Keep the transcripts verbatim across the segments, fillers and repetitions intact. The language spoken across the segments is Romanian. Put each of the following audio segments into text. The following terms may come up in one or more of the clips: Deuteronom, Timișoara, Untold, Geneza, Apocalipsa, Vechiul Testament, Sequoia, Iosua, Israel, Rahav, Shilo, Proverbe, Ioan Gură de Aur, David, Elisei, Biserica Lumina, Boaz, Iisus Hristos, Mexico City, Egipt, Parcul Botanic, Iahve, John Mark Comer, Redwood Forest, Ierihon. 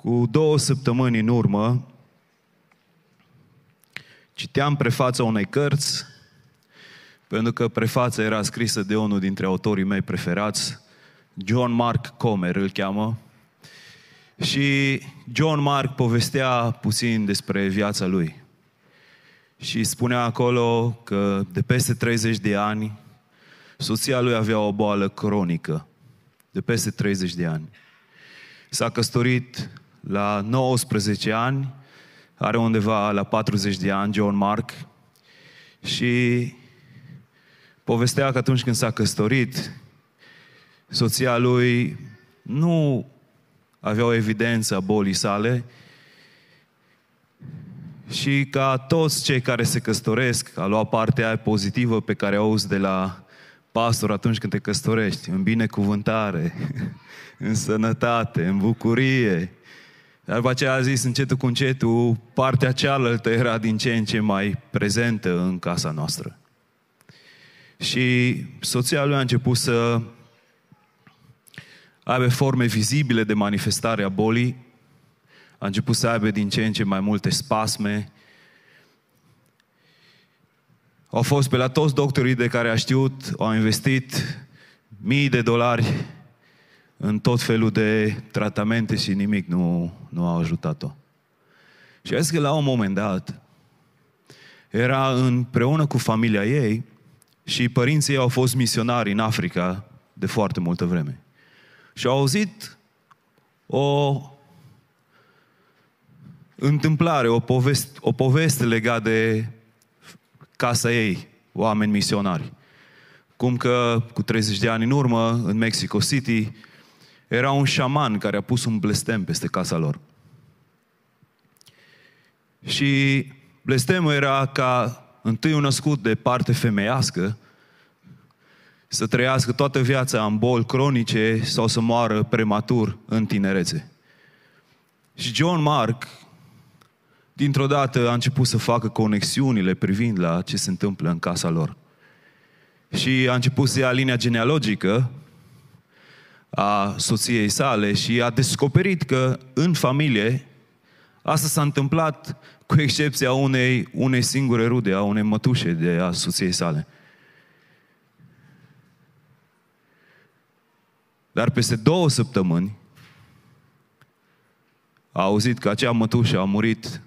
Cu două săptămâni în urmă, citeam prefața unei cărți, pentru că prefața era scrisă de unul dintre autorii mei preferați, John Mark Comer îl cheamă, și John Mark povestea puțin despre viața lui. Și spunea acolo că de peste treizeci de ani, soția lui avea o boală cronică, de peste treizeci de ani. S-a căsătorit la nouăsprezece ani, are undeva la patruzeci de ani, John Mark, și povestea că atunci când s-a căsătorit, soția lui nu avea o evidență a bolii sale și ca toți cei care se căsătoresc, a luat partea aia pozitivă pe care auzi de la pastor atunci când te căsătorești, în binecuvântare, în sănătate, în bucurie. Dar după aceea a zis încetul cu încetul, partea cealaltă era din ce în ce mai prezentă în casa noastră. Și soția lui a început să aibă forme vizibile de manifestare a bolii, a început să aibă din ce în ce mai multe spasme. Au fost pe la toți doctorii de care a știut, au investit mii de dolari în tot felul de tratamente și nimic nu, nu a ajutat-o. Și a zis că la un moment dat era împreună cu familia ei și părinții ei au fost misionari în Africa de foarte multă vreme. Și au auzit o întâmplare, o poveste, o poveste legată de casa ei, oameni misionari. Cum că cu treizeci de ani în urmă, în Mexico City, era un șaman care a pus un blestem peste casa lor. Și blestemul era ca întâiul născut de parte femeiască să trăiască toată viața în boli cronice sau să moară prematur în tinerețe. Și John Mark, dintr-o dată, a început să facă conexiunile privind la ce se întâmplă în casa lor. Și a început să ia linia genealogică a soției sale și a descoperit că în familie asta s-a întâmplat cu excepția unei, unei singure rude, a unei mătușe de a soției sale. Dar peste două săptămâni a auzit că acea mătușă a murit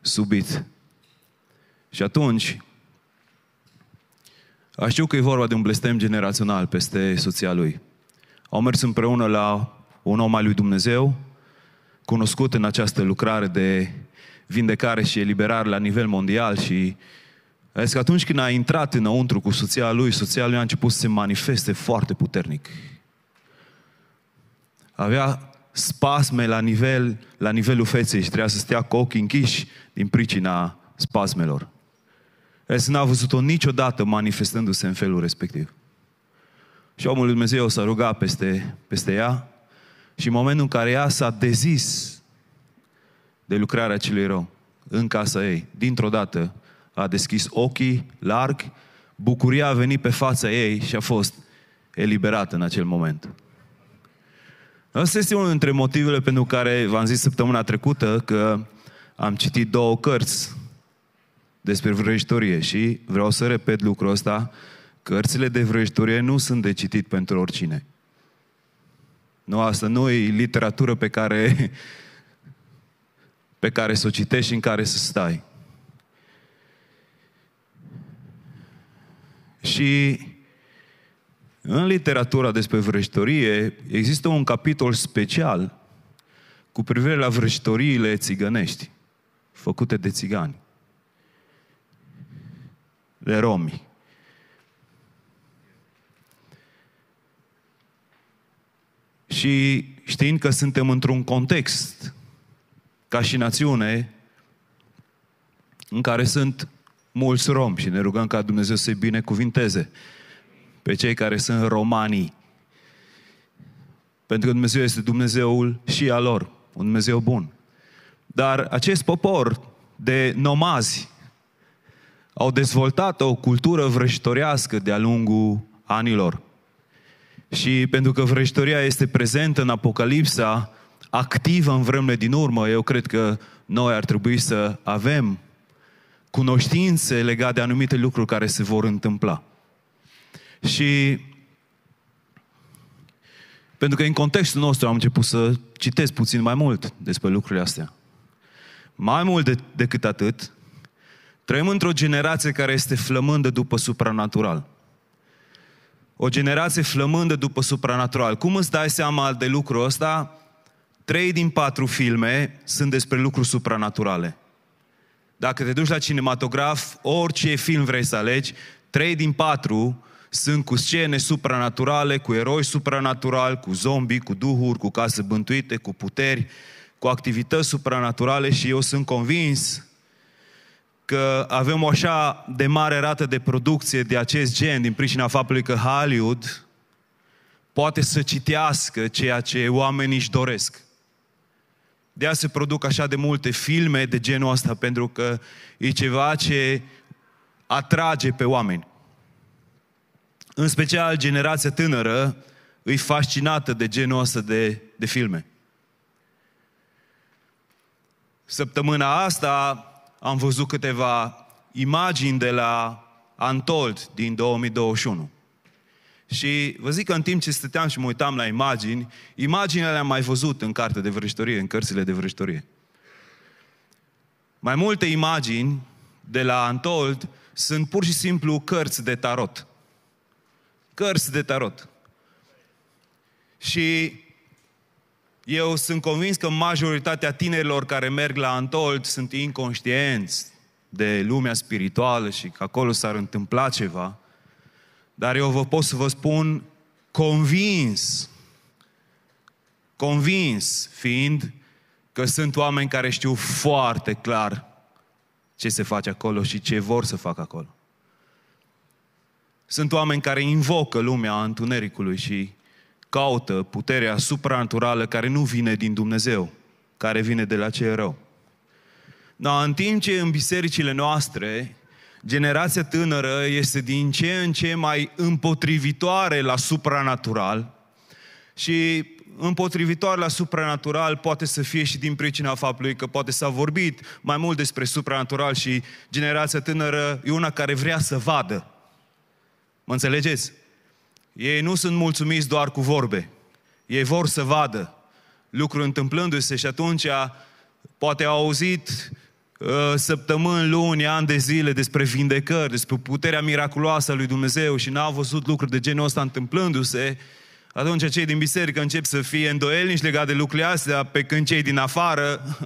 subit. Și atunci a știut că e vorba de un blestem generațional peste soția lui. Au mers împreună la un om al lui Dumnezeu, cunoscut în această lucrare de vindecare și eliberare la nivel mondial și a zis că atunci când a intrat înăuntru cu soția lui, soția lui a început să se manifeste foarte puternic. Avea spasme la, nivel, la nivelul feței și trebuia să stea cu ochii închiși din pricina spasmelor. El n-a văzut-o niciodată manifestându-se în felul respectiv. Și omul lui Dumnezeu s-a rugat peste, peste ea și în momentul în care ea s-a dezis de lucrarea celui rău în casa ei, dintr-o dată a deschis ochii larg, bucuria a venit pe fața ei și a fost eliberată în acel moment. Asta este unul dintre motivele pentru care v-am zis săptămâna trecută că am citit două cărți despre vrăjitorie și vreau să repet lucrul ăsta, cărțile de vrăjitorie nu sunt de citit pentru oricine. Nu, asta nu e literatură pe care, pe care să o citești și în care să stai. Și în literatura despre vrăjitorie există un capitol special cu privire la vrăjitoriile țigănești, făcute de țigani, de romi. Și știind că suntem într-un context, ca și națiune, în care sunt mulți romi și ne rugăm ca Dumnezeu să-i binecuvinteze pe cei care sunt romanii. Pentru că Dumnezeu este Dumnezeul și al lor, un Dumnezeu bun. Dar acest popor de nomazi au dezvoltat o cultură vrăjitorească de-a lungul anilor. Și pentru că vrăjitoria este prezentă în Apocalipsa, activă în vremurile din urmă, eu cred că noi ar trebui să avem cunoștințe legate de anumite lucruri care se vor întâmpla. Și pentru că în contextul nostru am început să citesc puțin mai mult despre lucrurile astea. Mai mult de, decât atât, trăim într-o generație care este flămândă după supranatural. O generație flămândă după supranatural. Cum îți dai seama de lucrul ăsta? Trei din patru filme sunt despre lucruri supranaturale. Dacă te duci la cinematograf, orice film vrei să alegi, trei din patru sunt cu scene supranaturale, cu eroi supranaturali, cu zombi, cu duhuri, cu case bântuite, cu puteri, cu activități supranaturale și eu sunt convins că avem o așa de mare rată de producție de acest gen din pricina faptului că Hollywood poate să citească ceea ce oamenii își doresc. De aceea se produc așa de multe filme de genul ăsta, pentru că e ceva ce atrage pe oameni. În special, generația tânără îi fascinată de genul ăsta de, de filme. Săptămâna asta am văzut câteva imagini de la Untold din două mii douăzeci și unu. Și vă zic că în timp ce stăteam și mă uitam la imagini, imaginile le-am mai văzut în carte de vrăjitorie, în cărțile de vrăjitorie. Mai multe imagini de la Untold sunt pur și simplu cărți de tarot. Cărți de tarot. Și eu sunt convins că majoritatea tinerilor care merg la Untold sunt inconștienți de lumea spirituală și că acolo s-ar întâmpla ceva. Dar eu vă pot să vă spun convins, convins fiind că sunt oameni care știu foarte clar ce se face acolo și ce vor să facă acolo. Sunt oameni care invocă lumea întunericului și caută puterea supranaturală care nu vine din Dumnezeu, care vine de la cel rău. Dar în timp ce în bisericile noastre generația tânără este din ce în ce mai împotrivitoare la supranatural și împotrivitoare la supranatural poate să fie și din pricina faptului că poate s-a vorbit mai mult despre supranatural și generația tânără e una care vrea să vadă. Mă înțelegeți? Ei nu sunt mulțumiți doar cu vorbe. Ei vor să vadă lucruri întâmplându-se și atunci poate au auzit săptămâni, luni, ani de zile despre vindecări, despre puterea miraculoasă a lui Dumnezeu și n-au văzut lucruri de genul ăsta întâmplându-se, atunci cei din biserică încep să fie îndoielnici legat de lucrurile astea, pe când cei din afară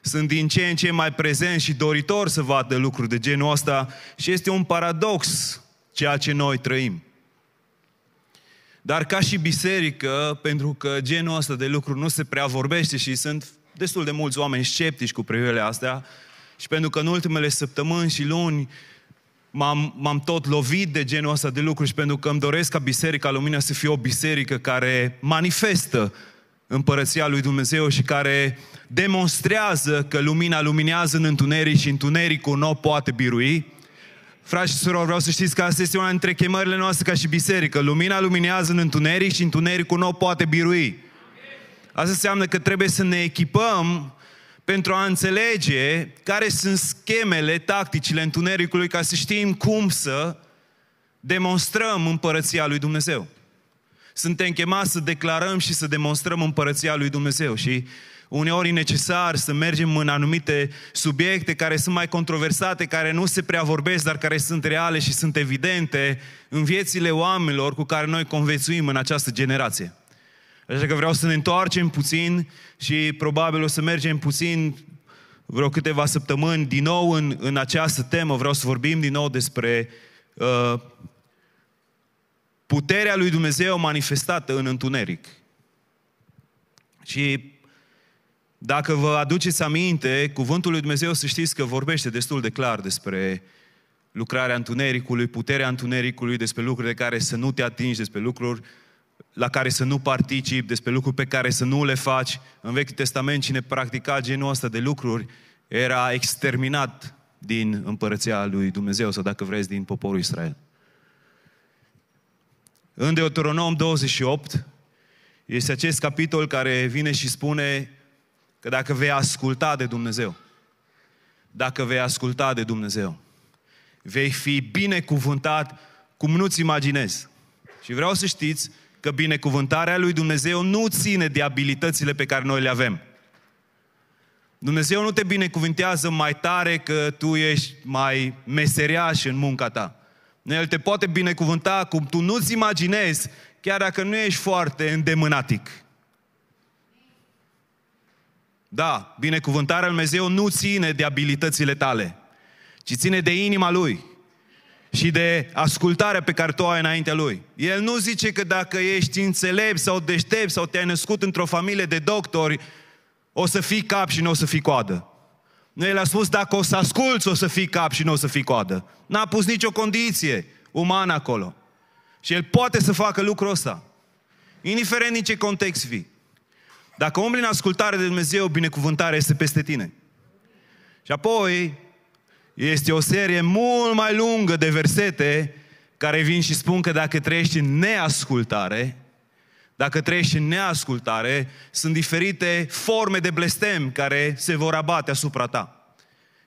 sunt din ce în ce mai prezenți și doritori să vadă lucruri de genul ăsta și este un paradox ceea ce noi trăim. Dar ca și biserică, pentru că genul ăsta de lucruri nu se prea vorbește și sunt destul de mulți oameni sceptici cu privirile astea, și pentru că în ultimele săptămâni și luni m-am, m-am tot lovit de genul ăsta de lucruri și pentru că îmi doresc ca Biserica Lumina să fie o biserică care manifestă Împărăția lui Dumnezeu și care demonstrează că lumina luminează în întuneric și întunericul nu poate birui. Frați și surori, vreau să știți că asta este una dintre chemările noastre ca și biserică. Lumina luminează în întuneric și întunericul nu poate birui. Asta înseamnă că trebuie să ne echipăm pentru a înțelege care sunt schemele, tacticile întunericului, ca să știm cum să demonstrăm Împărăția lui Dumnezeu. Suntem chemați să declarăm și să demonstrăm Împărăția lui Dumnezeu și uneori e necesar să mergem în anumite subiecte care sunt mai controversate, care nu se prea vorbesc, dar care sunt reale și sunt evidente în viețile oamenilor cu care noi conviețuim în această generație. Așa că vreau să ne întoarcem puțin și probabil o să mergem puțin vreo câteva săptămâni din nou în, în această temă. Vreau să vorbim din nou despre uh, puterea lui Dumnezeu manifestată în întuneric. Și dacă vă aduceți aminte, cuvântul lui Dumnezeu să știți că vorbește destul de clar despre lucrarea întunericului, puterea întunericului, despre lucruri de care să nu te atingi, despre lucruri la care să nu participi, despre lucruri pe care să nu le faci. În Vechiul Testament, cine practica genul ăsta de lucruri era exterminat din Împărăția lui Dumnezeu, sau dacă vreți, din poporul Israel. În Deuteronom douăzeci și opt, Este acest capitol care vine și spune că dacă vei asculta de Dumnezeu, dacă vei asculta de Dumnezeu, vei fi binecuvântat cum nu-ți imaginezi. Și vreau să știți că binecuvântarea lui Dumnezeu nu ține de abilitățile pe care noi le avem. Dumnezeu nu te binecuvintează mai tare că tu ești mai meseriaș în munca ta. El te poate binecuvânta cum tu nu-ți imaginezi, chiar dacă nu ești foarte îndemânatic. Da, binecuvântarea lui Dumnezeu nu ține de abilitățile tale, ci ține de inima Lui și de ascultarea pe care tu o ai înaintea Lui. El nu zice că dacă ești înțelept sau deștept sau te-ai născut într-o familie de doctori, o să fii cap și nu o să fii coadă. El a spus, dacă o să asculți, o să fii cap și nu o să fii coadă. N-a pus nicio condiție umană acolo. Și El poate să facă lucrul ăsta, indiferent din ce context vii. Dacă umbli în ascultare de Dumnezeu, binecuvântarea este peste tine. Și apoi, este o serie mult mai lungă de versete care vin și spun că dacă trăiești în neascultare, dacă trăiești în neascultare, sunt diferite forme de blestem care se vor abate asupra ta.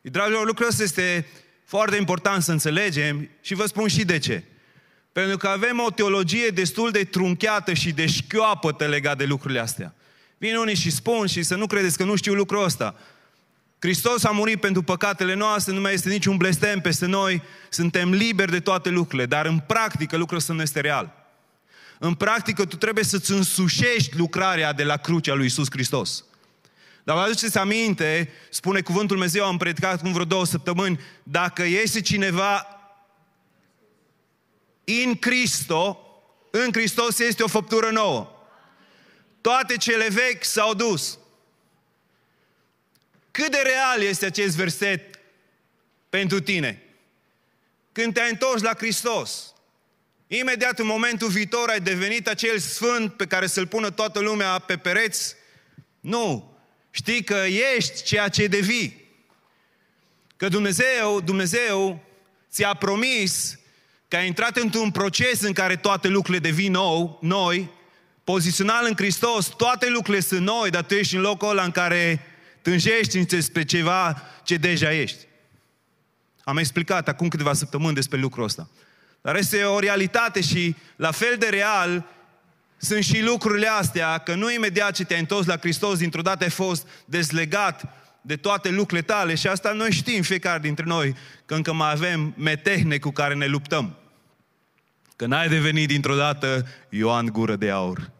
Dragilor, lucrul ăsta este foarte important să înțelegem și vă spun și de ce. Pentru că avem o teologie destul de trunchiată și de șchioapătă legat de lucrurile astea. Vin unii și spun, și să nu credeți că nu știu lucrul ăsta, Hristos a murit pentru păcatele noastre, nu mai este niciun blestem peste noi, suntem liberi de toate lucrurile, dar în practică lucrul ăsta nu este real. În practică tu trebuie să-ți însușești lucrarea de la crucea lui Iisus Hristos. Dar vă aduceți aminte, spune cuvântul Dumnezeu, am predicat cum vreo două săptămâni, dacă este cineva în Cristo, în Hristos este o făptură nouă. Toate cele vechi s-au dus. Cât de real este acest verset pentru tine? Când te-ai întors la Hristos, imediat în momentul viitor ai devenit acel sfânt pe care să-l pună toată lumea pe pereți? Nu. Știi că ești ceea ce devii. Că Dumnezeu, Dumnezeu ți-a promis că ai intrat într-un proces în care toate lucrurile devin nou, noi, pozițional în Hristos, toate lucrurile sunt noi, dar tu ești în locul ăla în care tânjești înspre ceva ce deja ești. Am explicat acum câteva săptămâni despre lucrul ăsta. Dar este o realitate și la fel de real sunt și lucrurile astea, că nu imediat ce te-ai întors la Hristos, dintr-o dată ai fost dezlegat de toate lucrurile tale și asta noi știm fiecare dintre noi, că încă mai avem metehne cu care ne luptăm. Că n-ai devenit dintr-o dată Ioan Gură de Aur.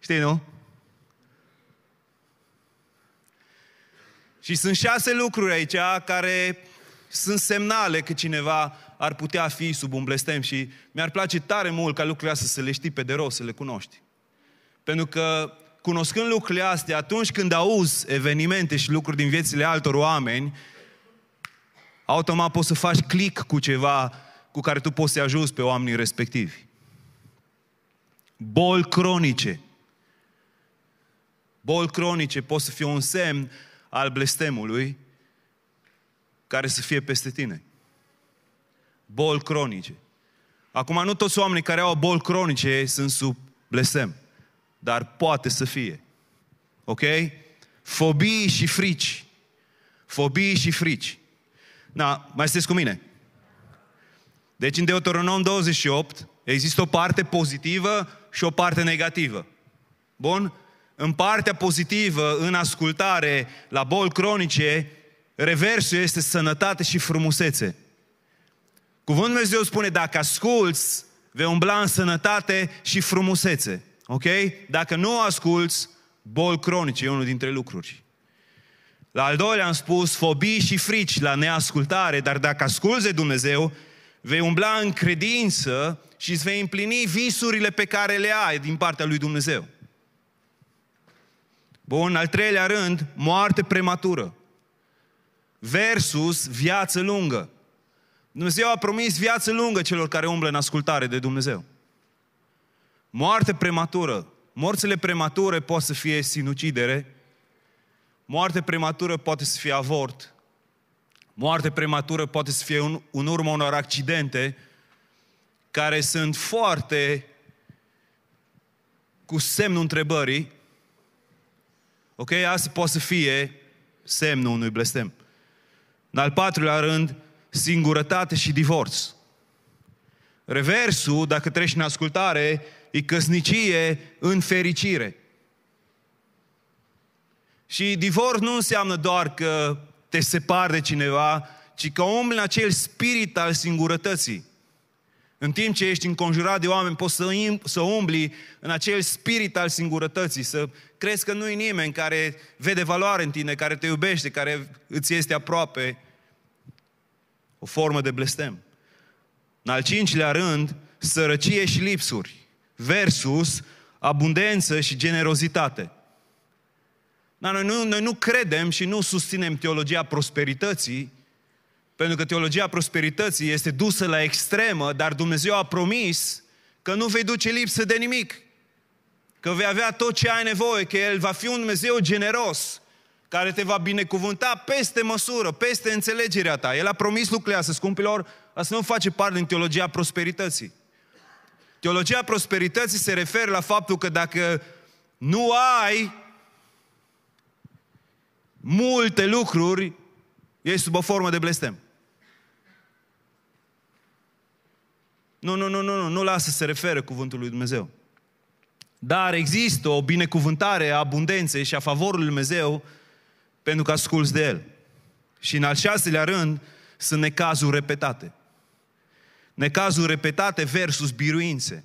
Știi, nu? Și sunt șase lucruri aici care sunt semnale că cineva ar putea fi sub un blestem și mi-ar place tare mult ca lucrurile astea să le știi pe de rost, să le cunoști. Pentru că cunoscând lucrurile astea, atunci când auzi evenimente și lucruri din viețile altor oameni, automat poți să faci click cu ceva cu care tu poți să ajuți pe oamenii respectivi. Boli cronice. Boli cronice pot să fie un semn al blestemului care să fie peste tine. Boli cronice. Acum, nu toți oamenii care au boli cronice sunt sub blestem, dar poate să fie. Ok? Fobii și frici. Fobii și frici. Na, mai sunteți cu mine? Deci în Deuteronom douăzeci și opt există o parte pozitivă și o parte negativă. Bun? În partea pozitivă, în ascultare la boli cronice, reversul este sănătate și frumusețe. Cuvântul Dumnezeu spune, dacă asculți, vei umbla în sănătate și frumusețe. Ok? Dacă nu asculți, boli cronice e unul dintre lucruri. La al doilea am spus fobii și frici la neascultare, dar dacă asculți de Dumnezeu, vei umbla în credință și îți vei împlini visurile pe care le ai din partea lui Dumnezeu. Bun, al treilea rând, moarte prematură versus viață lungă. Dumnezeu a promis viață lungă celor care umblă în ascultare de Dumnezeu. Moarte prematură. Morțile premature pot să fie sinucidere. Moarte prematură poate să fie avort. Moarte prematură poate să fie un, în urma unor accidente care sunt foarte cu semnul întrebării, ok, asta poate să fie semnul unui blestem. În al patrulea rând, singurătate și divorț. Reversul, dacă treci în ascultare, e căsnicie în fericire. Și divorț nu înseamnă doar că te separi de cineva, ci că omul în acel spirit al singurătății. În timp ce ești înconjurat de oameni, poți să umbli în acel spirit al singurătății, să crezi că nu-i nimeni care vede valoare în tine, care te iubește, care îți este aproape. O formă de blestem. În al cincilea rând, sărăcie și lipsuri versus abundență și generozitate. Dar noi nu, noi nu credem și nu susținem teologia prosperității, pentru că teologia prosperității este dusă la extremă, dar Dumnezeu a promis că nu vei duce lipsă de nimic, că vei avea tot ce ai nevoie, că El va fi un Dumnezeu generos, care te va binecuvânta peste măsură, peste înțelegerea ta. El a promis lucrurile astea, scumpilor, asta nu face parte din teologia prosperității. Teologia prosperității se referă la faptul că dacă nu ai multe lucruri, ești sub o formă de blestem. Nu, nu, nu, nu, nu, nu lasă să se refere cuvântul lui Dumnezeu. Dar există o binecuvântare a abundenței și a favorului lui Dumnezeu pentru că asculți de El. Și în al șaselea rând, sunt necazuri repetate. Necazuri repetate versus biruințe.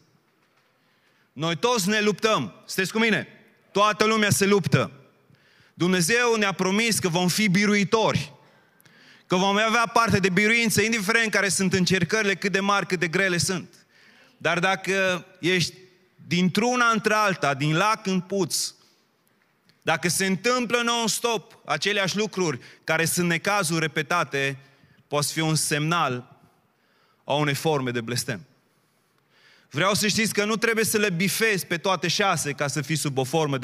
Noi toți ne luptăm. Sunteți cu mine? Toată lumea se luptă. Dumnezeu ne-a promis că vom fi biruitori. Că vom avea parte de biruință, indiferent care sunt încercările, cât de mari, cât de grele sunt. Dar dacă ești dintr-una între alta, din lac în puț, dacă se întâmplă non-stop aceleași lucruri care sunt necazuri repetate, poate fi un semnal a unei forme de blestem. Vreau să știți că nu trebuie să le bifezi pe toate șase ca să fii sub o formă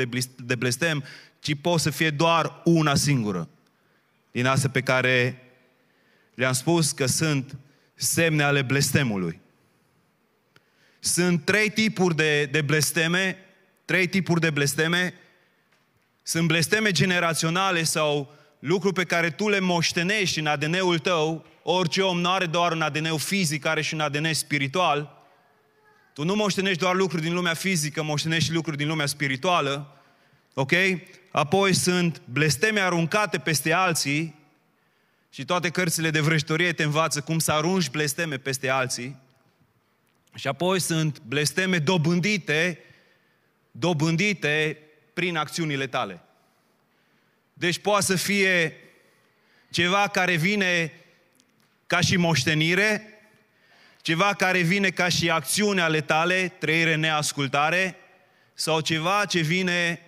de blestem, ci poate să fie doar una singură. Din astea pe care le-am spus că sunt semne ale blestemului. Sunt trei tipuri de, de blesteme, trei tipuri de blesteme. Sunt blesteme generaționale sau lucruri pe care tu le moștenești în A D N-ul tău. Orice om nu are doar un A D N fizic, are și un A D N spiritual. Tu nu moștenești doar lucruri din lumea fizică, moștenești și lucruri din lumea spirituală. Ok? Apoi sunt blesteme aruncate peste alții și toate cărțile de vrăjitorie te învață cum să arunci blesteme peste alții. Și apoi sunt blesteme dobândite, dobândite prin acțiunile tale. Deci poate să fie ceva care vine ca și moștenire, ceva care vine ca și acțiune ale tale, trăire, neascultare, sau ceva ce vine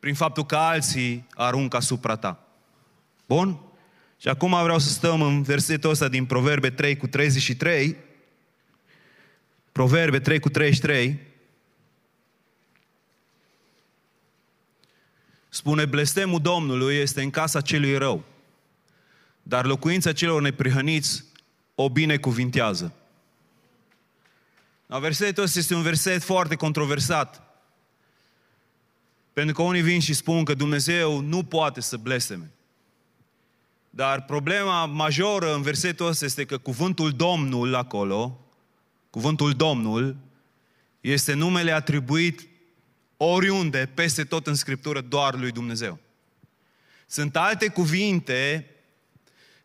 prin faptul că alții aruncă asupra ta. Bun? Și acum vreau să stăm în versetul ăsta din Proverbe trei cu treizeci și trei. Proverbe trei cu treizeci și trei. Spune, blestemul Domnului este în casa celui rău, dar locuința celor neprihăniți o binecuvintează. Versetul ăsta este un verset foarte controversat. Pentru că unii vin și spun că Dumnezeu nu poate să blesteme. Dar problema majoră în versetul ăsta este că cuvântul Domnul acolo, cuvântul Domnul, este numele atribuit oriunde, peste tot în Scriptură, doar lui Dumnezeu. Sunt alte cuvinte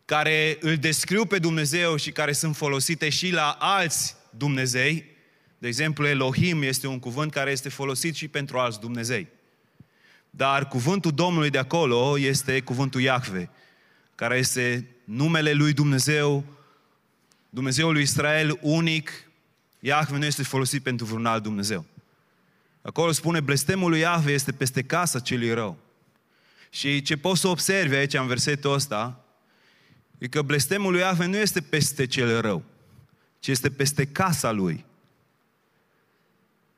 care îl descriu pe Dumnezeu și care sunt folosite și la alți Dumnezei. De exemplu, Elohim este un cuvânt care este folosit și pentru alți Dumnezei. Dar cuvântul Domnului de acolo este cuvântul Iahve, care este numele lui Dumnezeu, Dumnezeul lui Israel unic. Iahve nu este folosit pentru vreun alt Dumnezeu. Acolo spune, blestemul lui Iahve este peste casa celui rău. Și ce poți să observi aici în versetul ăsta, e că blestemul lui Iahve nu este peste cel rău, ci este peste casa lui.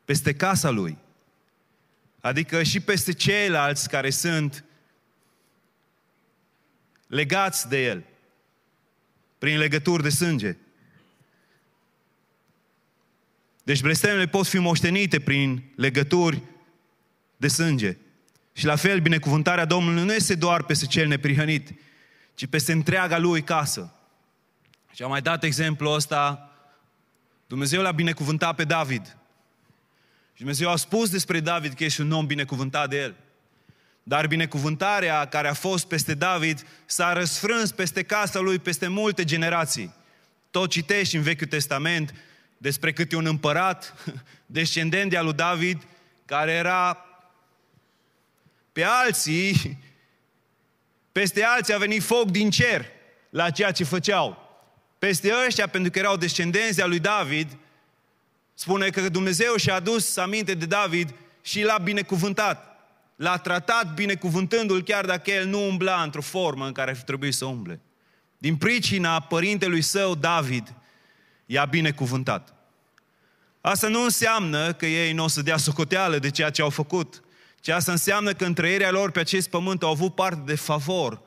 Peste casa lui. Adică și peste ceilalți care sunt legați de el, prin legături de sânge. Deci blestemele pot fi moștenite prin legături de sânge. Și la fel, binecuvântarea Domnului nu este doar peste cel neprihănit, ci peste întreaga lui casă. Și am mai dat exemplul ăsta. Dumnezeu l-a binecuvântat pe David. Și Dumnezeu a spus despre David că ești un om binecuvântat de el. Dar binecuvântarea care a fost peste David s-a răsfrâns peste casa lui, peste multe generații. Tot citești în Vechiul Testament despre câte un împărat, descendent de al lui David, care era pe alții, peste alții a venit foc din cer la ceea ce făceau. Peste ăștia, pentru că erau descendenți de al lui David, spune că Dumnezeu și-a adus aminte de David și l-a binecuvântat. L-a tratat binecuvântându-l, chiar dacă el nu umbla într-o formă în care ar fi trebuit să umble. Din pricina părintelui său, David, i-a binecuvântat. Asta nu înseamnă că ei nu o să dea socoteală de ceea ce au făcut, ci asta înseamnă că în trăirea lor pe acest pământ au avut parte de favor,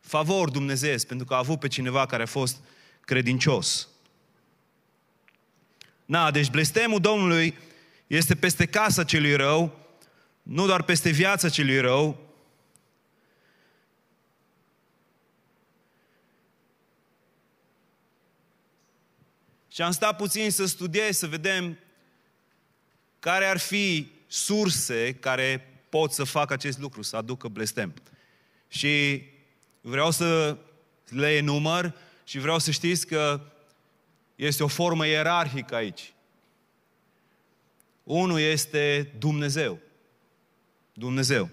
favor dumnezeiesc, pentru că a avut pe cineva care a fost credincios. Na, deci blestemul Domnului este peste casa celui rău, nu doar peste viața celui rău, și am stat puțin să studiez, să vedem care ar fi surse care pot să facă acest lucru, să aducă blestem. Și vreau să le enumăr și vreau să știți că este o formă ierarhică aici. Unul este Dumnezeu. Dumnezeu.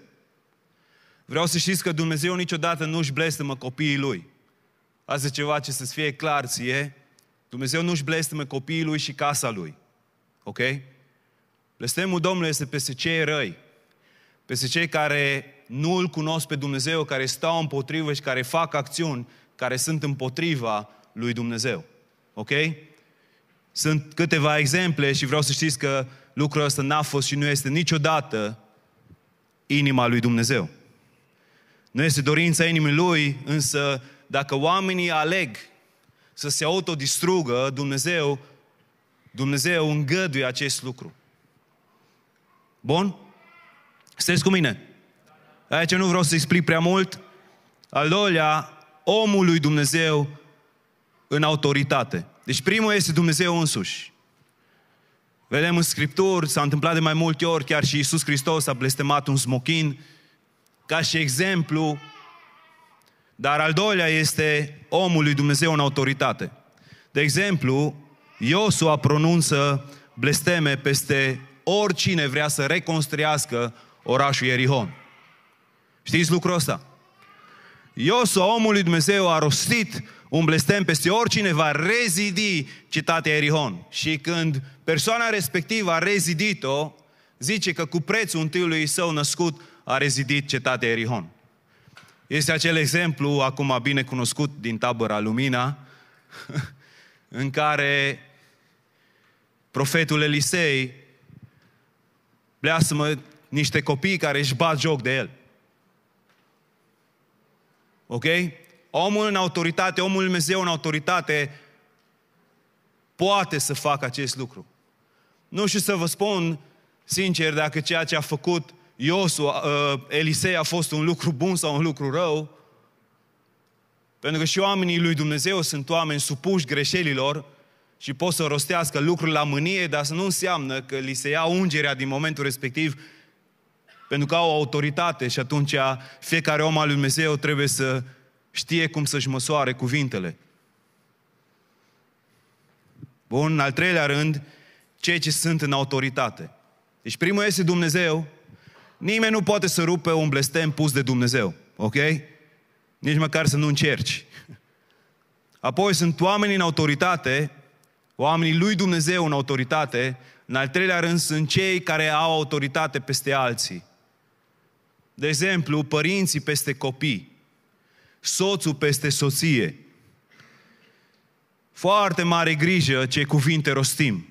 Vreau să știți că Dumnezeu niciodată nu-și blestemă copiii Lui. Asta e ceva ce să-ți fie clar ție. Dumnezeu nu-și blestemă copiii Lui și casa Lui. Ok? Blestemul Domnului este peste cei răi, peste cei care nu Îl cunosc pe Dumnezeu, care stau împotrivă și care fac acțiuni care sunt împotriva lui Dumnezeu. Ok? Sunt câteva exemple și vreau să știți că lucrul ăsta n-a fost și nu este niciodată inima lui Dumnezeu. Nu este dorința inimii lui, însă dacă oamenii aleg să se autodistrugă, Dumnezeu, Dumnezeu îngăduie acest lucru. Bun? Sunteți cu mine? Aici nu vreau să explic prea mult. Al doilea, omul lui Dumnezeu în autoritate. Deci primul este Dumnezeu însuși. Vedem în Scripturi, s-a întâmplat de mai multe ori, chiar și Iisus Hristos a blestemat un smochin ca și exemplu, dar al doilea este omul lui Dumnezeu în autoritate. De exemplu, Iosua pronunță blesteme peste oricine vrea să reconstruiască orașul Ierihon. Știți lucrul ăsta? Iosua, omul lui Dumnezeu, a rostit un blestem peste oricine va rezidi cetatea Ierihon. Și când persoana respectivă a rezidit-o, zice că cu prețul întâiului său născut a rezidit cetatea Ierihon. Este acel exemplu, acum bine cunoscut din tabăra Lumina, în care profetul Elisei bleasmă niște copii care își bat joc de el. Ok? Omul în autoritate, omul Dumnezeu în autoritate poate să facă acest lucru. Nu știu să vă spun sincer dacă ceea ce a făcut Iosua, uh, Elisei a fost un lucru bun sau un lucru rău, pentru că și oamenii lui Dumnezeu sunt oameni supuși greșelilor și pot să rostească lucruri la mânie, dar să nu înseamnă că li se ia ungerea din momentul respectiv, pentru că au autoritate și atunci fiecare om al lui Dumnezeu trebuie să știe cum să-și măsoare cuvintele. Bun, în al treilea rând, cei ce sunt în autoritate. Deci primul este Dumnezeu. Nimeni nu poate să rupe un blestem pus de Dumnezeu, ok? Nici măcar să nu încerci. Apoi sunt oamenii în autoritate, oamenii lui Dumnezeu în autoritate. În al treilea rând sunt cei care au autoritate peste alții. De exemplu, părinții peste copii, soțul peste soție. Foarte mare grijă ce cuvinte rostim,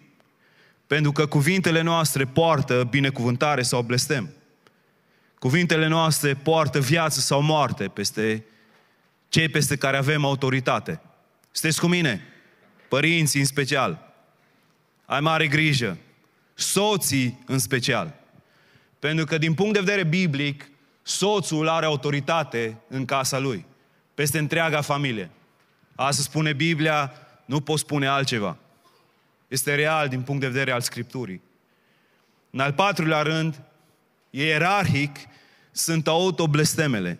pentru că cuvintele noastre poartă binecuvântare sau blestem. Cuvintele noastre poartă viață sau moarte peste cei peste care avem autoritate. Sunteți cu mine? Părinții în special. ai mare grijă. Soții în special. Pentru că din punct de vedere biblic, soțul are autoritate în casa lui, peste întreaga familie. Asta spune Biblia, nu pot spune altceva. Este real din punct de vedere al Scripturii. În al patrulea rând, ierarhic, sunt autoblestemele.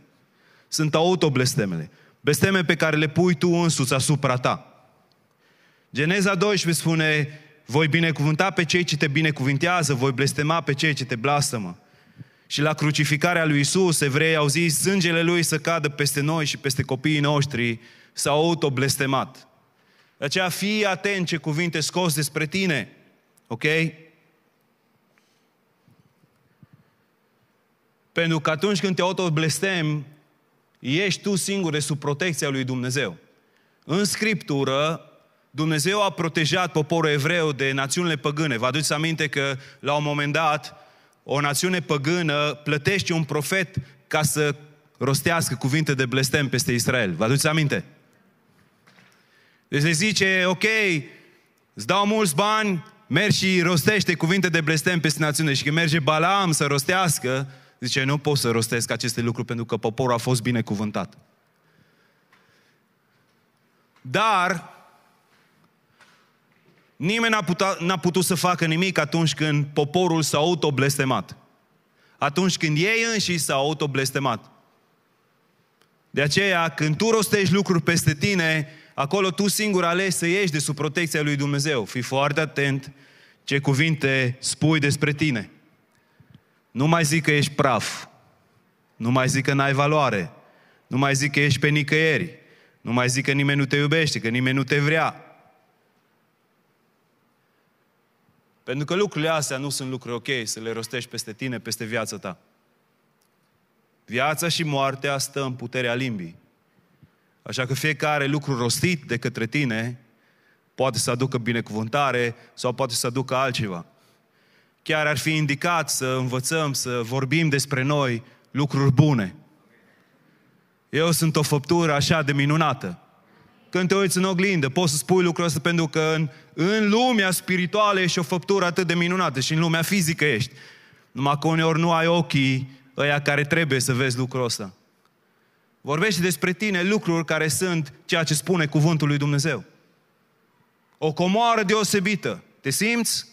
Sunt autoblestemele. Blesteme pe care le pui tu însuți asupra ta. Geneza doisprezece spune, voi binecuvânta pe cei ce te binecuvintează, voi blestema pe cei ce te blastămă. Și la crucificarea lui Iisus, evrei au zis, sângele lui să cadă peste noi și peste copiii noștri, s-au autoblestemat. De aceea fii atent ce cuvinte scoți despre tine, ok? Pentru că atunci când te autoblestem, ești tu singur de sub protecția lui Dumnezeu. În Scriptură, Dumnezeu a protejat poporul evreu de națiunile păgâne. Vă aduceți aminte că la un moment dat, o națiune păgână plătește un profet ca să rostească cuvinte de blestem peste Israel. Vă aduceți aminte? Deci le zice, ok, îți dau mulți bani, mergi și rostește cuvinte de blestem peste națiune. Și când merge Balaam să rostească, zice, nu pot să rostesc aceste lucruri pentru că poporul a fost binecuvântat. Dar nimeni n-a, puta, n-a putut să facă nimic atunci când poporul s-a autoblestemat. Atunci când ei înșiși s-au autoblestemat. De aceea, când tu rostești lucruri peste tine, acolo tu singur alegi să ieși de sub protecția lui Dumnezeu. Fii foarte atent ce cuvinte spui despre tine. Nu mai zic că ești praf. Nu mai zic că n-ai valoare. Nu mai zic că ești pe nicăieri. Nu mai zic că nimeni nu te iubește, că nimeni nu te vrea. Pentru că lucrurile astea nu sunt lucruri ok să le rostești peste tine, peste viața ta. Viața și moartea stă în puterea limbii. Așa că fiecare lucru rostit de către tine poate să aducă binecuvântare sau poate să aducă altceva. Chiar ar fi indicat să învățăm, să vorbim despre noi lucruri bune. Eu sunt o făptură așa de minunată. Când te uiți în oglindă, poți să spui lucrul ăsta pentru că în, în lumea spirituală ești o făptură atât de minunată și în lumea fizică ești. Numai că uneori nu ai ochii ăia care trebuie să vezi lucrul ăsta. Vorbește despre tine lucruri care sunt ceea ce spune cuvântul lui Dumnezeu. O comoară deosebită. Te simți?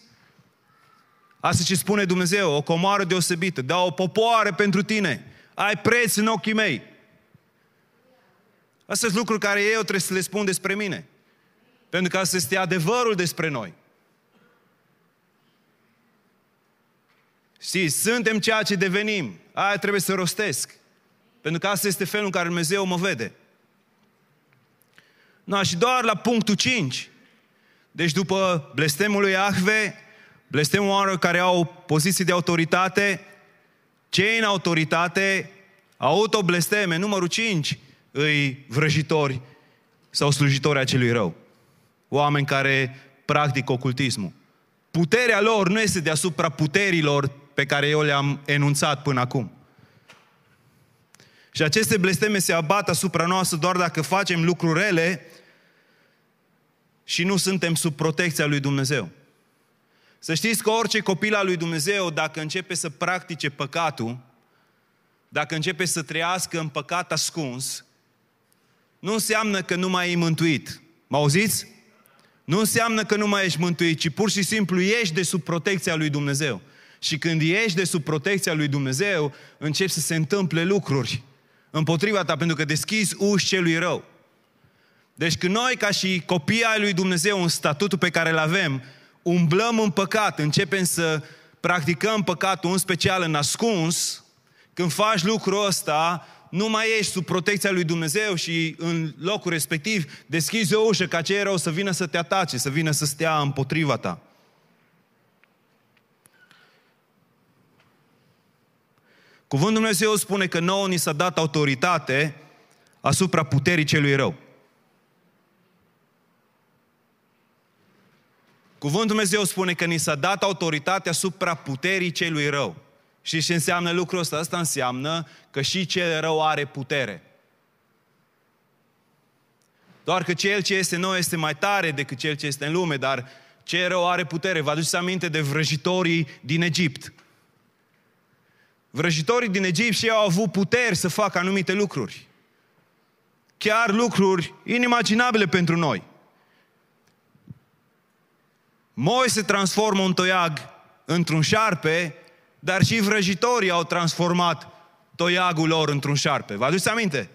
Asta ce spune Dumnezeu, o comoară deosebită. Da, o popoare pentru tine. Ai preț în ochii mei. Astea sunt lucruri care eu trebuie să le spun despre mine. Pentru că asta este adevărul despre noi. Știi, suntem ceea ce devenim. Aia trebuie să rostesc. Pentru că asta este felul în care Dumnezeu mă vede. Na, și doar la punctul cinci. Deci după blestemul lui Iahve, blestemul oamenilor care au poziții de autoritate, cei în autoritate, autoblesteme, numărul cinci, îi vrăjitori sau slujitori acelui rău. Oameni care practică ocultismul. Puterea lor nu este deasupra puterilor pe care eu le-am enunțat până acum. Și aceste blesteme se abat asupra noastră doar dacă facem lucruri rele și nu suntem sub protecția lui Dumnezeu. Să știți că orice copil al lui Dumnezeu, dacă începe să practice păcatul, dacă începe să trăiască în păcat ascuns, nu înseamnă că nu mai e mântuit. Mă auziți? Nu înseamnă că nu mai ești mântuit, ci pur și simplu ești de sub protecția lui Dumnezeu. Și când ești de sub protecția lui Dumnezeu, încep să se întâmple lucruri împotriva ta, pentru că deschizi uși celui rău. Deci când noi, ca și copii ai lui Dumnezeu, în statutul pe care îl avem, umblăm în păcat, începem să practicăm păcatul, în special în ascuns, când faci lucrul ăsta, nu mai ești sub protecția lui Dumnezeu și în locul respectiv deschizi o ușă ca cei rău să vină să te atace, să vină să stea împotriva ta. Cuvântul Dumnezeu spune că nouă ni s-a dat autoritate asupra puterii celui rău. Cuvântul Dumnezeu spune că ni s-a dat autoritate asupra puterii celui rău. Și ce înseamnă lucrul ăsta? Asta înseamnă că și cel rău are putere. Doar că cel ce este în noi este mai tare decât cel ce este în lume, dar Ce rău are putere? Vă aduceți aminte de vrăjitorii din Egipt. Vrăjitorii din Egipt și ei au avut puteri să facă anumite lucruri. Chiar lucruri inimaginabile pentru noi. Moise transformă un toiag într-un șarpe, dar și vrăjitorii au transformat toiagul lor într-un șarpe. Vă aduceți aminte?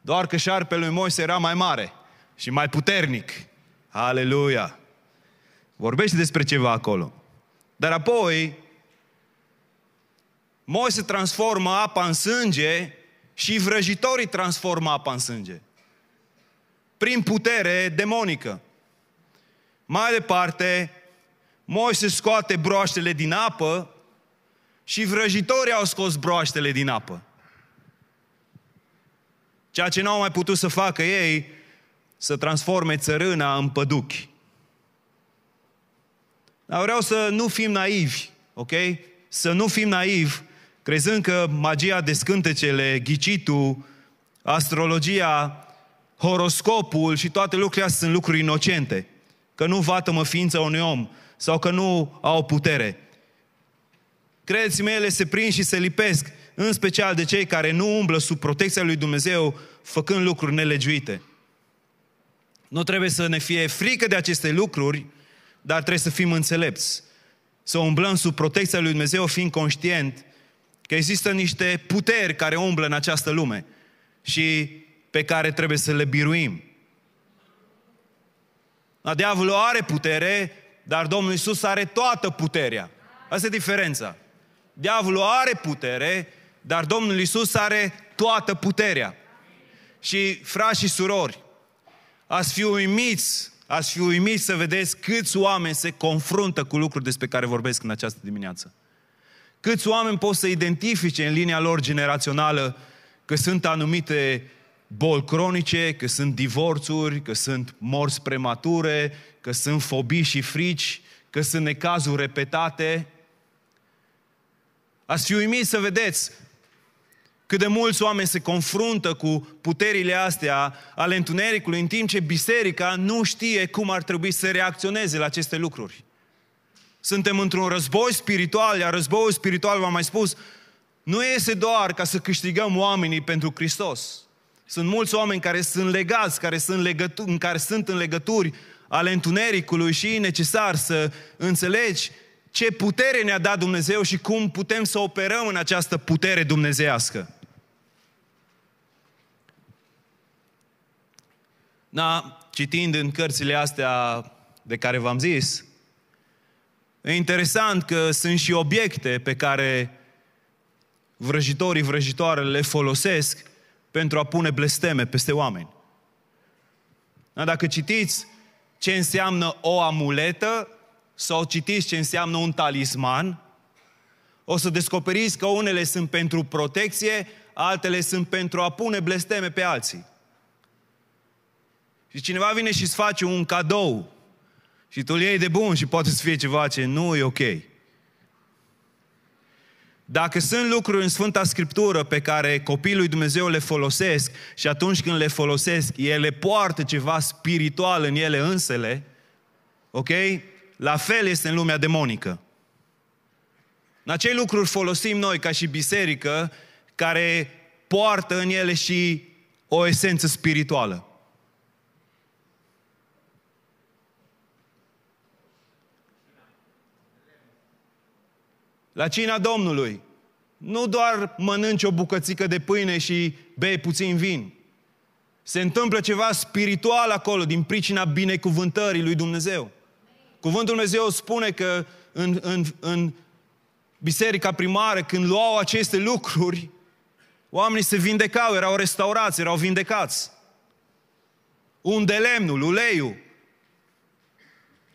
Doar că șarpele lui Moise era mai mare și mai puternic. Aleluia! Vorbește despre ceva acolo. Dar apoi, Moise transformă apa în sânge și vrăjitorii transformă apa în sânge. Prin putere demonică. Mai departe, Moise scoate broaștele din apă și vrăjitorii au scos broaștele din apă. Ceea ce n-au mai putut să facă ei, să transforme țărâna în păduchi. Dar vreau să nu fim naivi, ok? Să nu fim naivi, crezând că magia de scântecele, ghicitul, astrologia, horoscopul și toate lucrurile astea sunt lucruri inocente. Că nu vatămă ființa unui om sau că nu au putere. Credeți-mă, ele se prind și se lipesc, în special de cei care nu umblă sub protecția lui Dumnezeu, făcând lucruri nelegiuite. Nu trebuie să ne fie frică de aceste lucruri, dar trebuie să fim înțelepți. Să umblăm sub protecția lui Dumnezeu, fiind conștient că există niște puteri care umblă în această lume și pe care trebuie să le biruim. Diavolul are putere, dar Domnul Iisus are toată puterea. Asta e diferența. Diavolul are putere, dar Domnul Iisus are toată puterea. Și frați și surori, ați fi uimiți, ați fi uimiți să vedeți câți oameni se confruntă cu lucruri despre care vorbesc în această dimineață. Câți oameni pot să identifice în linia lor generațională că sunt anumite boli cronice, că sunt divorțuri, că sunt morți premature, că sunt fobii și frici, că sunt necazuri repetate. Ați fi uimiți să vedeți cât de mulți oameni se confruntă cu puterile astea ale întunericului, în timp ce biserica nu știe cum ar trebui să reacționeze la aceste lucruri. Suntem într-un război spiritual, iar războiul spiritual, v-am mai spus, nu este doar ca să câștigăm oamenii pentru Hristos. Sunt mulți oameni care sunt legați, care sunt legături, în care sunt în legături ale întunericului și e necesar să înțelegi ce putere ne-a dat Dumnezeu și cum putem să operăm în această putere dumnezeiască. Da, citind în cărțile astea de care v-am zis, e interesant că sunt și obiecte pe care vrăjitorii, vrăjitoarele le folosesc pentru a pune blesteme peste oameni. Da, dacă citiți ce înseamnă o amuletă, sau citiți ce înseamnă un talisman, o să descoperiți că unele sunt pentru protecție, altele sunt pentru a pune blesteme pe alții. Și cineva vine și îți face un cadou și tu îl iei de bun și poate să fie ceva ce nu e ok. Dacă sunt lucruri în Sfânta Scriptură pe care copiii lui Dumnezeu le folosesc și atunci când le folosesc, ele poartă ceva spiritual în ele însele, ok? La fel este în lumea demonică. Dar ce lucruri folosim noi ca și biserică care poartă în ele și o esență spirituală? La cina Domnului. Nu doar mănânci o bucățică de pâine și bei puțin vin. Se întâmplă ceva spiritual acolo din pricina binecuvântării lui Dumnezeu. Cuvântul Dumnezeu spune că în, în, în biserica primară, când luau aceste lucruri, oamenii se vindecau, erau restaurați, erau vindecați. Unde lemnul, uleiul.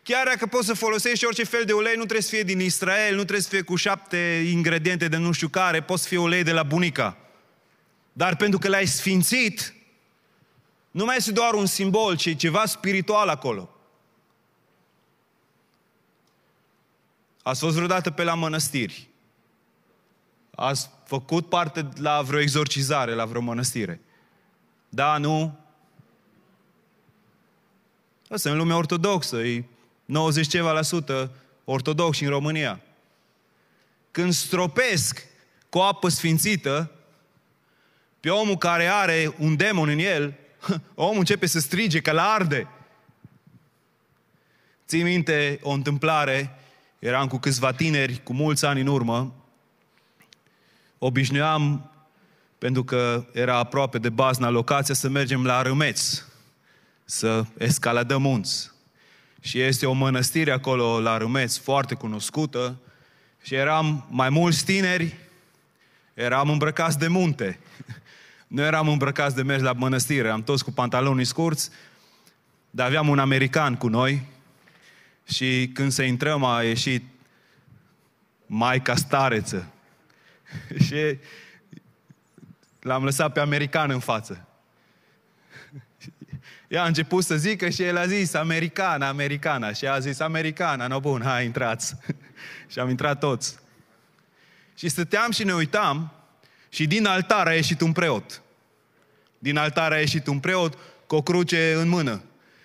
Chiar dacă poți să folosești orice fel de ulei, nu trebuie să fie din Israel, nu trebuie să fie cu șapte ingrediente de nu știu care, poți să fie ulei de la bunica. Dar pentru că l-ai sfințit, nu mai este doar un simbol, ci ceva spiritual acolo. Ați fost vreodată pe la mănăstiri? Ați făcut parte la vreo exorcizare, la vreo mănăstire? Da, nu? Asta în lumea ortodoxă, e nouăzeci ceva la sută ortodoxi în România. Când stropesc cu apă sfințită pe omul care are un demon în el, omul începe să strige că l-arde. Ții minte o întâmplare, eram cu câțiva tineri, cu mulți ani în urmă, obișnuiam, pentru că era aproape de bazna locația, să mergem la Râmeț, să escaladăm munți. Și este o mănăstire acolo la Râmeț, foarte cunoscută, și eram mai mulți tineri, eram îmbrăcați de munte. Nu eram îmbrăcați de mers la mănăstire, eram toți cu pantaloni scurți, dar aveam un american cu noi și când să intrăm a ieșit Maica Stareță. Și l-am lăsat pe american în față. Ea a început să zică și el a zis, americana, americana. Și ea a zis, americana, no bun, hai, intrați. Și am intrat toți. Și stăteam și ne uitam și din altar a ieșit un preot. Din altar a ieșit un preot cu o cruce în mână.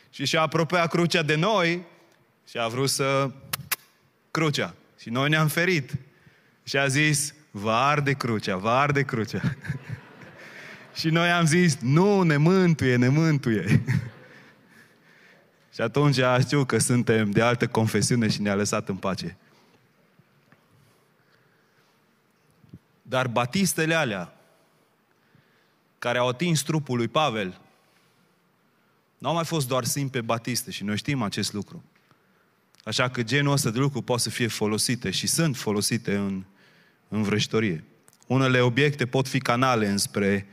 Și și-a apropiat crucea de noi și a vrut să... crucea. Și noi ne-am ferit. Și a zis, vă arde crucea, vă arde crucea. Și noi am zis, nu, ne mântuie, ne mântuie. Și atunci știu că suntem de altă confesiune și ne-a lăsat în pace. Dar batistele alea, care au atins trupul lui Pavel, n-au mai fost doar simple batiste și noi știm acest lucru. Așa că genul ăsta de lucru poate să fie folosite și sunt folosite în, în vrăjitorie. Unele obiecte pot fi canale înspre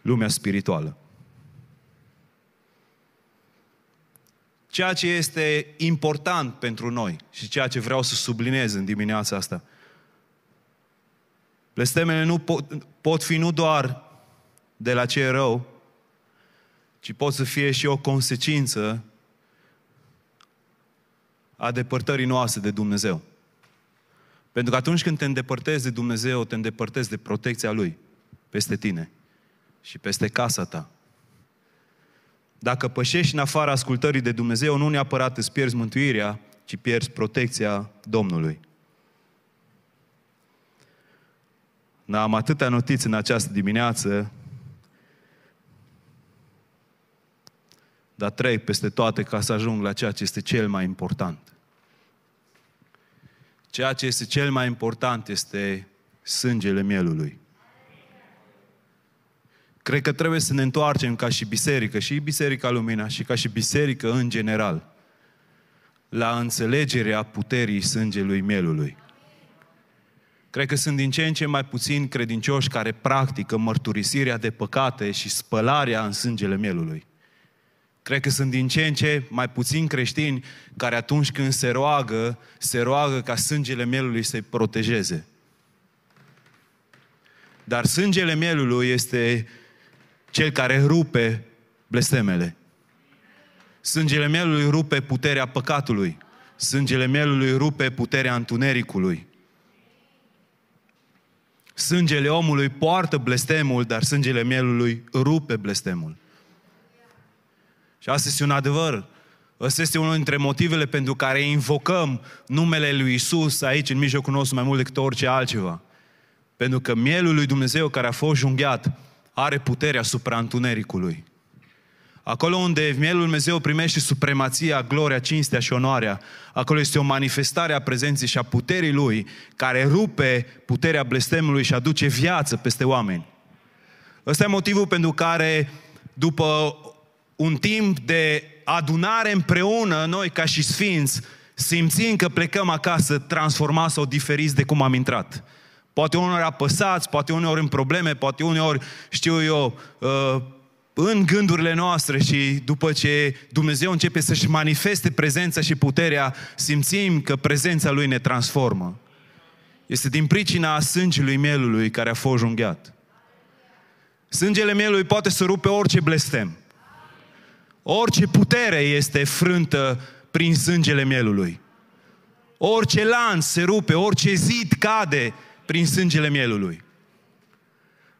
lumea spirituală. Ceea ce este important pentru noi și ceea ce vreau să subliniez în dimineața asta, blestemele nu pot, pot fi nu doar de la ce e rău, ci pot să fie și o consecință a depărtării noastre de Dumnezeu. Pentru că atunci când te îndepărtezi de Dumnezeu, te îndepărtezi de protecția Lui peste tine și peste casa ta. Dacă pășești în afara ascultării de Dumnezeu, nu neapărat îți pierzi mântuirea, ci pierzi protecția Domnului. N-am atâtea notiți în această dimineață, dar trec peste toate ca să ajung la ceea ce este cel mai important. Ceea ce este cel mai important este sângele mielului. Cred că trebuie să ne întoarcem ca și biserică, și Biserica Lumina, și ca și biserică în general, la înțelegerea puterii sângelui mielului. Cred că sunt din ce în ce mai puțini credincioși care practică mărturisirea de păcate și spălarea în sângele mielului. Cred că sunt din ce în ce mai puțini creștini care atunci când se roagă, se roagă ca sângele mielului să-i protejeze. Dar sângele mielului este cel care rupe blestemele. Sângele mielului rupe puterea păcatului. Sângele mielului rupe puterea întunericului. Sângele omului poartă blestemul, dar sângele mielului rupe blestemul. Și asta este un adevăr. Asta este unul dintre motivele pentru care invocăm numele lui Iisus aici, în mijlocul nostru, mai mult decât orice altceva. Pentru că mielul lui Dumnezeu care a fost junghiat are puterea asupra întunericului. Acolo unde mielul lui Dumnezeu primește supremația, gloria, cinstea și onoarea, acolo este o manifestare a prezenței și a puterii lui care rupe puterea blestemului și aduce viață peste oameni. Ăsta e motivul pentru care după un timp de adunare împreună, noi ca și sfinți, simțim că plecăm acasă transformați sau diferiți de cum am intrat. Poate uneori apăsați, poate uneori în probleme, poate uneori, știu eu, în gândurile noastre și după ce Dumnezeu începe să-și manifeste prezența și puterea, simțim că prezența Lui ne transformă. Este din pricina sângelui mielului care a fost junghiat. Sângele mielului poate să rupe orice blestem. Orice putere este frântă prin sângele mielului. Orice lanț se rupe, orice zid cade prin sângele mielului.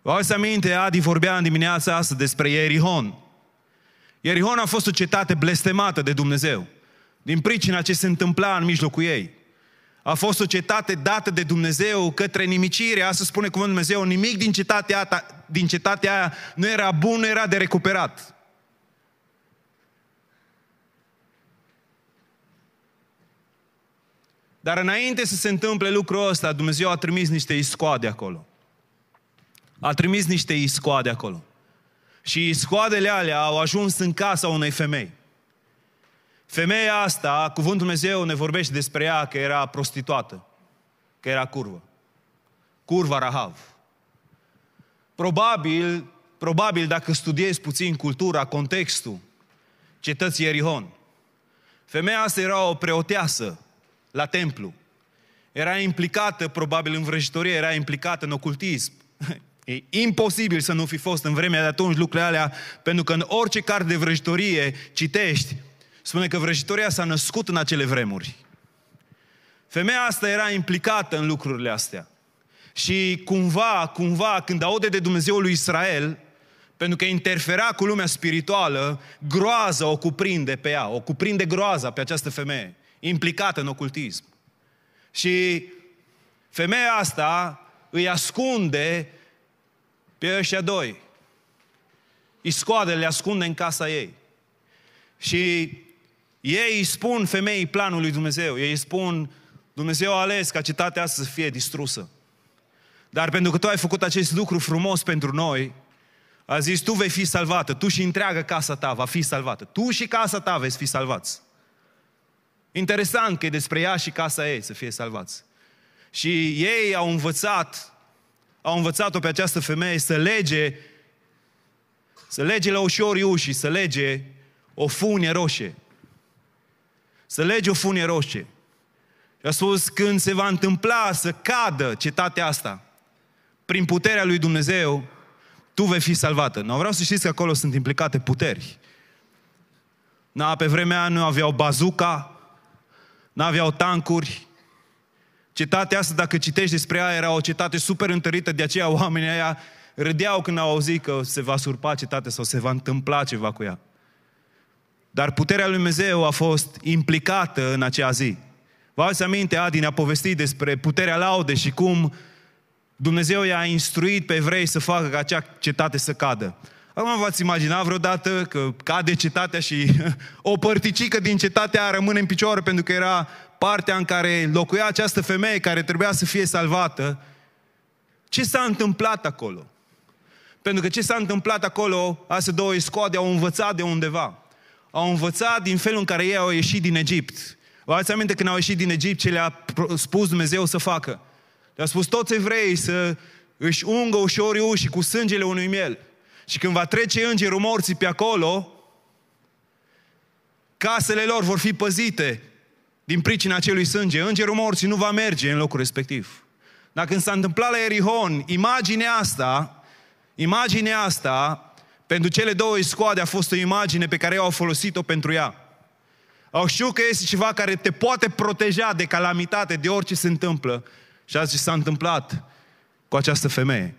Vă aveți aminte, Adi vorbea în dimineața asta despre Ierihon. Ierihon a fost o cetate blestemată de Dumnezeu. din pricina ce se întâmpla în mijlocul ei. A fost o cetate dată de Dumnezeu către nimicire. Asta spune cuvântul Dumnezeu, nimic din cetatea, ta, din cetatea aia nu era bun, nu era de recuperat. Dar înainte să se întâmple lucrul ăsta, Dumnezeu a trimis niște iscoade acolo. A trimis niște iscoade acolo. Și iscoadele alea au ajuns în casa unei femei. Femeia asta, cuvântul Dumnezeu ne vorbește despre ea că era prostituată, că era curvă. Curva Rahav. Probabil, probabil dacă studiezi puțin cultura, contextul cetății Ierihon, femeia asta era o preoteasă la templu. Era implicată probabil în vrăjitorie, era implicată în ocultism. E imposibil să nu fi fost în vremea de atunci lucrurile alea, pentru că în orice carte de vrăjitorie citești, spune că vrăjitoria s-a născut în acele vremuri. Femeia asta era implicată în lucrurile astea. Și cumva, cumva, când aude de Dumnezeul lui Israel, pentru că interfera cu lumea spirituală, groaza o cuprinde pe ea, o cuprinde groaza pe această femeie, implicată în ocultism. Și femeia asta îi ascunde pe ăștia doi. Iscoadele le ascunde în casa ei. Și ei îi spun femeii planul lui Dumnezeu. Ei îi spun, Dumnezeu a ales ca cetatea asta să fie distrusă. Dar pentru că tu ai făcut acest lucru frumos pentru noi, a zis, tu vei fi salvată, tu și întreaga casa ta va fi salvată. Tu și casa ta veți fi salvați. Interesant că e despre ea și casa ei să fie salvați. Și ei au învățat, au învățat-o pe această femeie să lege, să lege la ușorii ușii, să lege o funie roșie. Să lege o funie roșie. Și a spus, când se va întâmpla să cadă cetatea asta, prin puterea lui Dumnezeu, tu vei fi salvată. Nu, vreau să știți că acolo sunt implicate puteri. Na, pe vremea nu aveau bazuca, nu aveau tancuri. Cetatea asta, dacă citești despre ea, era o cetate super întărită, de aceea oamenii aia râdeau când au auzit că se va surpa cetatea sau se va întâmpla ceva cu ea. Dar puterea lui Dumnezeu a fost implicată în acea zi. Vă aduceți aminte, Adi ne-a povestit despre puterea laude și cum Dumnezeu i-a instruit pe evrei să facă ca acea cetate să cadă. Acum v-ați imaginat vreodată că cade cetatea și o părticică din cetatea rămâne în picioare, pentru că era partea în care locuia această femeie care trebuia să fie salvată. Ce s-a întâmplat acolo? Pentru că ce s-a întâmplat acolo, astea două iscoade au învățat de undeva. Au învățat din felul în care ei au ieșit din Egipt. Vă ați aminte când au ieșit din Egipt ce le-a spus Dumnezeu să facă? Le-a spus toți evreii să își ungă ușor ușii cu sângele unui miel. Și când va trece îngerul morții pe acolo, casele lor vor fi păzite din pricina acelui sânge. Îngerul morții nu va merge în locul respectiv. Dar când s-a întâmplat la Ierihon, imaginea asta, imaginea asta, pentru cele două iscoade a fost o imagine pe care ei au folosit-o pentru ea. Au știut că este ceva care te poate proteja de calamitate, de orice se întâmplă. Și asta s-a întâmplat cu această femeie.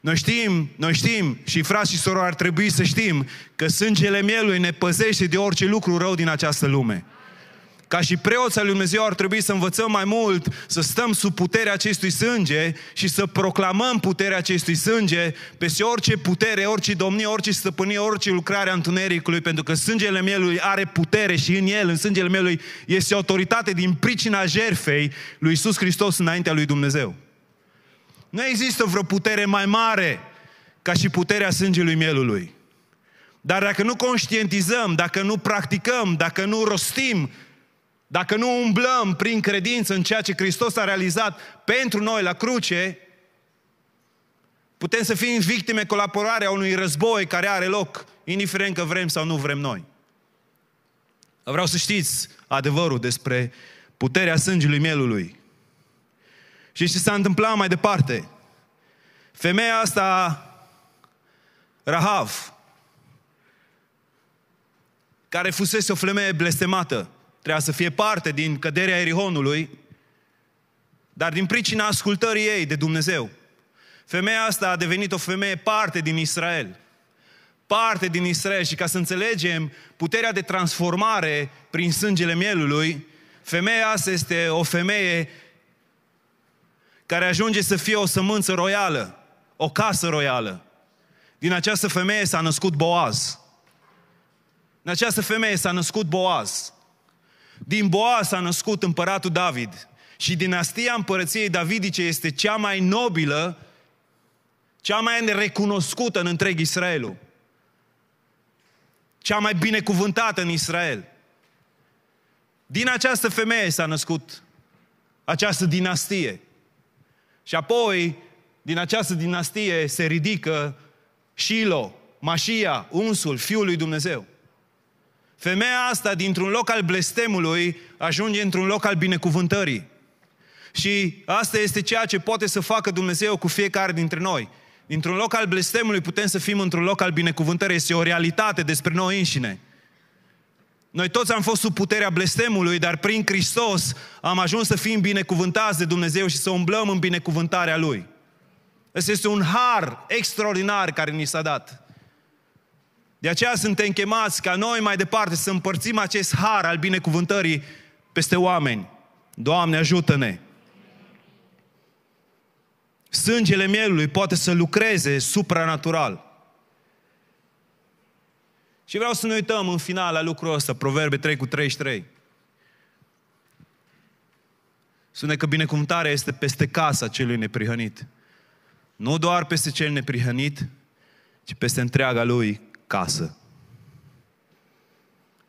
Noi știm, noi știm, și frați și sorori ar trebui să știm, că sângele mielului ne păzește de orice lucru rău din această lume. Ca și preoți al lui Dumnezeu ar trebui să învățăm mai mult, să stăm sub puterea acestui sânge și să proclamăm puterea acestui sânge peste orice putere, orice domnie, orice stăpânie, orice lucrare a întunericului, pentru că sângele mielului are putere și în el, în sângele mielului, este autoritate din pricina jertfei lui Iisus Hristos înaintea lui Dumnezeu. Nu există vreo putere mai mare ca și puterea sângelui mielului. Dar dacă nu conștientizăm, dacă nu practicăm, dacă nu rostim, dacă nu umblăm prin credință în ceea ce Hristos a realizat pentru noi la cruce, putem să fim victime colaborare a unui război care are loc, indiferent că vrem sau nu vrem noi. Vreau să știți adevărul despre puterea sângelui mielului. Și ce s-a întâmplat mai departe? Femeia asta, Rahav, care fusese o femeie blestemată, trebuia să fie parte din căderea Ierihonului, dar din pricina ascultării ei de Dumnezeu, femeia asta a devenit o femeie parte din Israel, parte din Israel și ca să înțelegem puterea de transformare prin sângele mielului, femeia asta este o femeie care ajunge să fie o sămânță roială, o casă roială. Din această femeie s-a născut Boaz. Din această femeie s-a născut Boaz. Din Boaz s-a născut împăratul David. Și dinastia împărăției davidice este cea mai nobilă, cea mai recunoscută în întreg Israelul. Cea mai binecuvântată în Israel. Din această femeie s-a născut această dinastie. Și apoi, din această dinastie se ridică Shilo, Mașia, unsul, Fiul lui Dumnezeu. Femeia asta, dintr-un loc al blestemului, ajunge într-un loc al binecuvântării. Și asta este ceea ce poate să facă Dumnezeu cu fiecare dintre noi. Dintr-un loc al blestemului putem să fim într-un loc al binecuvântării. Este o realitate despre noi înșine. Noi toți am fost sub puterea blestemului, dar prin Hristos am ajuns să fim binecuvântați de Dumnezeu și să umblăm în binecuvântarea Lui. Ăsta este un har extraordinar care ni s-a dat. De aceea suntem chemați ca noi mai departe să împărțim acest har al binecuvântării peste oameni. Doamne, ajută-ne! Sângele mielului poate să lucreze supranatural. Și vreau să ne uităm în final la lucrul ăsta, Proverbe trei cu treizeci și trei. Spune că binecuvântarea este peste casa celui neprihănit. Nu doar peste cel neprihănit, ci peste întreaga lui casă.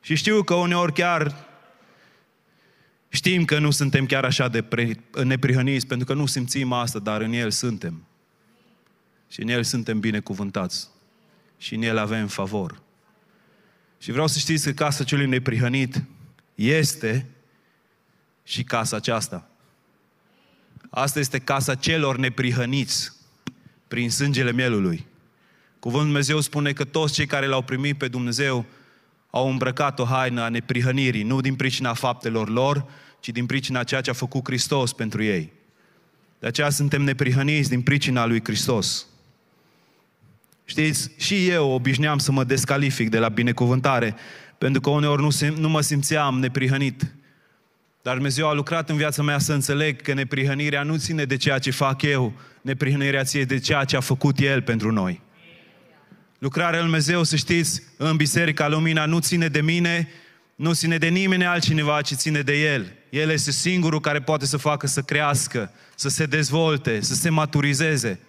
Și știu că uneori chiar știm că nu suntem chiar așa de neprihăniți, pentru că nu simțim asta, dar în El suntem. Și în El suntem binecuvântați. Și în El avem favor. Și vreau să știți că casa celui neprihănit este și casa aceasta. Asta este casa celor neprihăniți prin sângele mielului. Cuvântul Dumnezeu spune că toți cei care L-au primit pe Dumnezeu au îmbrăcat o haină a neprihănirii, nu din pricina faptelor lor, ci din pricina ceea ce a făcut Hristos pentru ei. De aceea suntem neprihăniți din pricina lui Hristos. Știți, și eu obișnuiam să mă descalific de la binecuvântare, pentru că uneori nu, sim- nu mă simțeam neprihănit. Dar Dumnezeu a lucrat în viața mea să înțeleg că neprihănirea nu ține de ceea ce fac eu, neprihănirea ție de ceea ce a făcut El pentru noi. Lucrarea lui Dumnezeu, să știți, în Biserica Lumina nu ține de mine, nu ține de nimeni altcineva, ci ține de El. El este singurul care poate să facă să crească, să se dezvolte, să se maturizeze.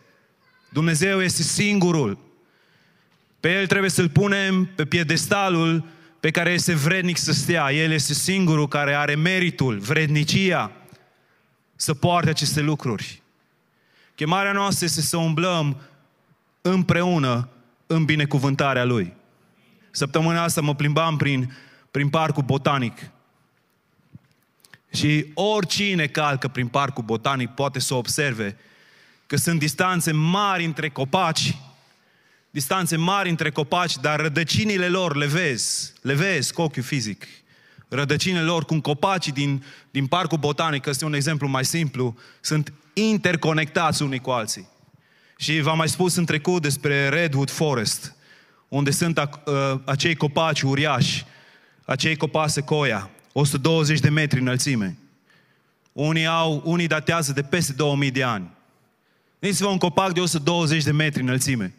Dumnezeu este singurul. Pe El trebuie să-L punem pe piedestalul pe care este vrednic să stea. El este singurul care are meritul, vrednicia să poarte aceste lucruri. Chemarea noastră este să umblăm împreună în binecuvântarea Lui. Săptămâna asta mă plimbam prin, prin Parcul Botanic. Și oricine calcă prin Parcul Botanic poate să observe că sunt distanțe mari între copaci, distanțe mari între copaci, dar rădăcinile lor le vezi, le vezi cu ochiul fizic. Rădăcinile lor, cum copacii din, din Parcul Botanic, este un exemplu mai simplu, sunt interconectați unii cu alții. Și v-am mai spus în trecut despre Redwood Forest, unde sunt a, a, acei copaci uriași, acei copaci Sequoia, o sută douăzeci de metri înălțime. Unii au, unii datează de peste două mii de ani. Gândiți-vă un copac de o sută douăzeci de metri înălțime.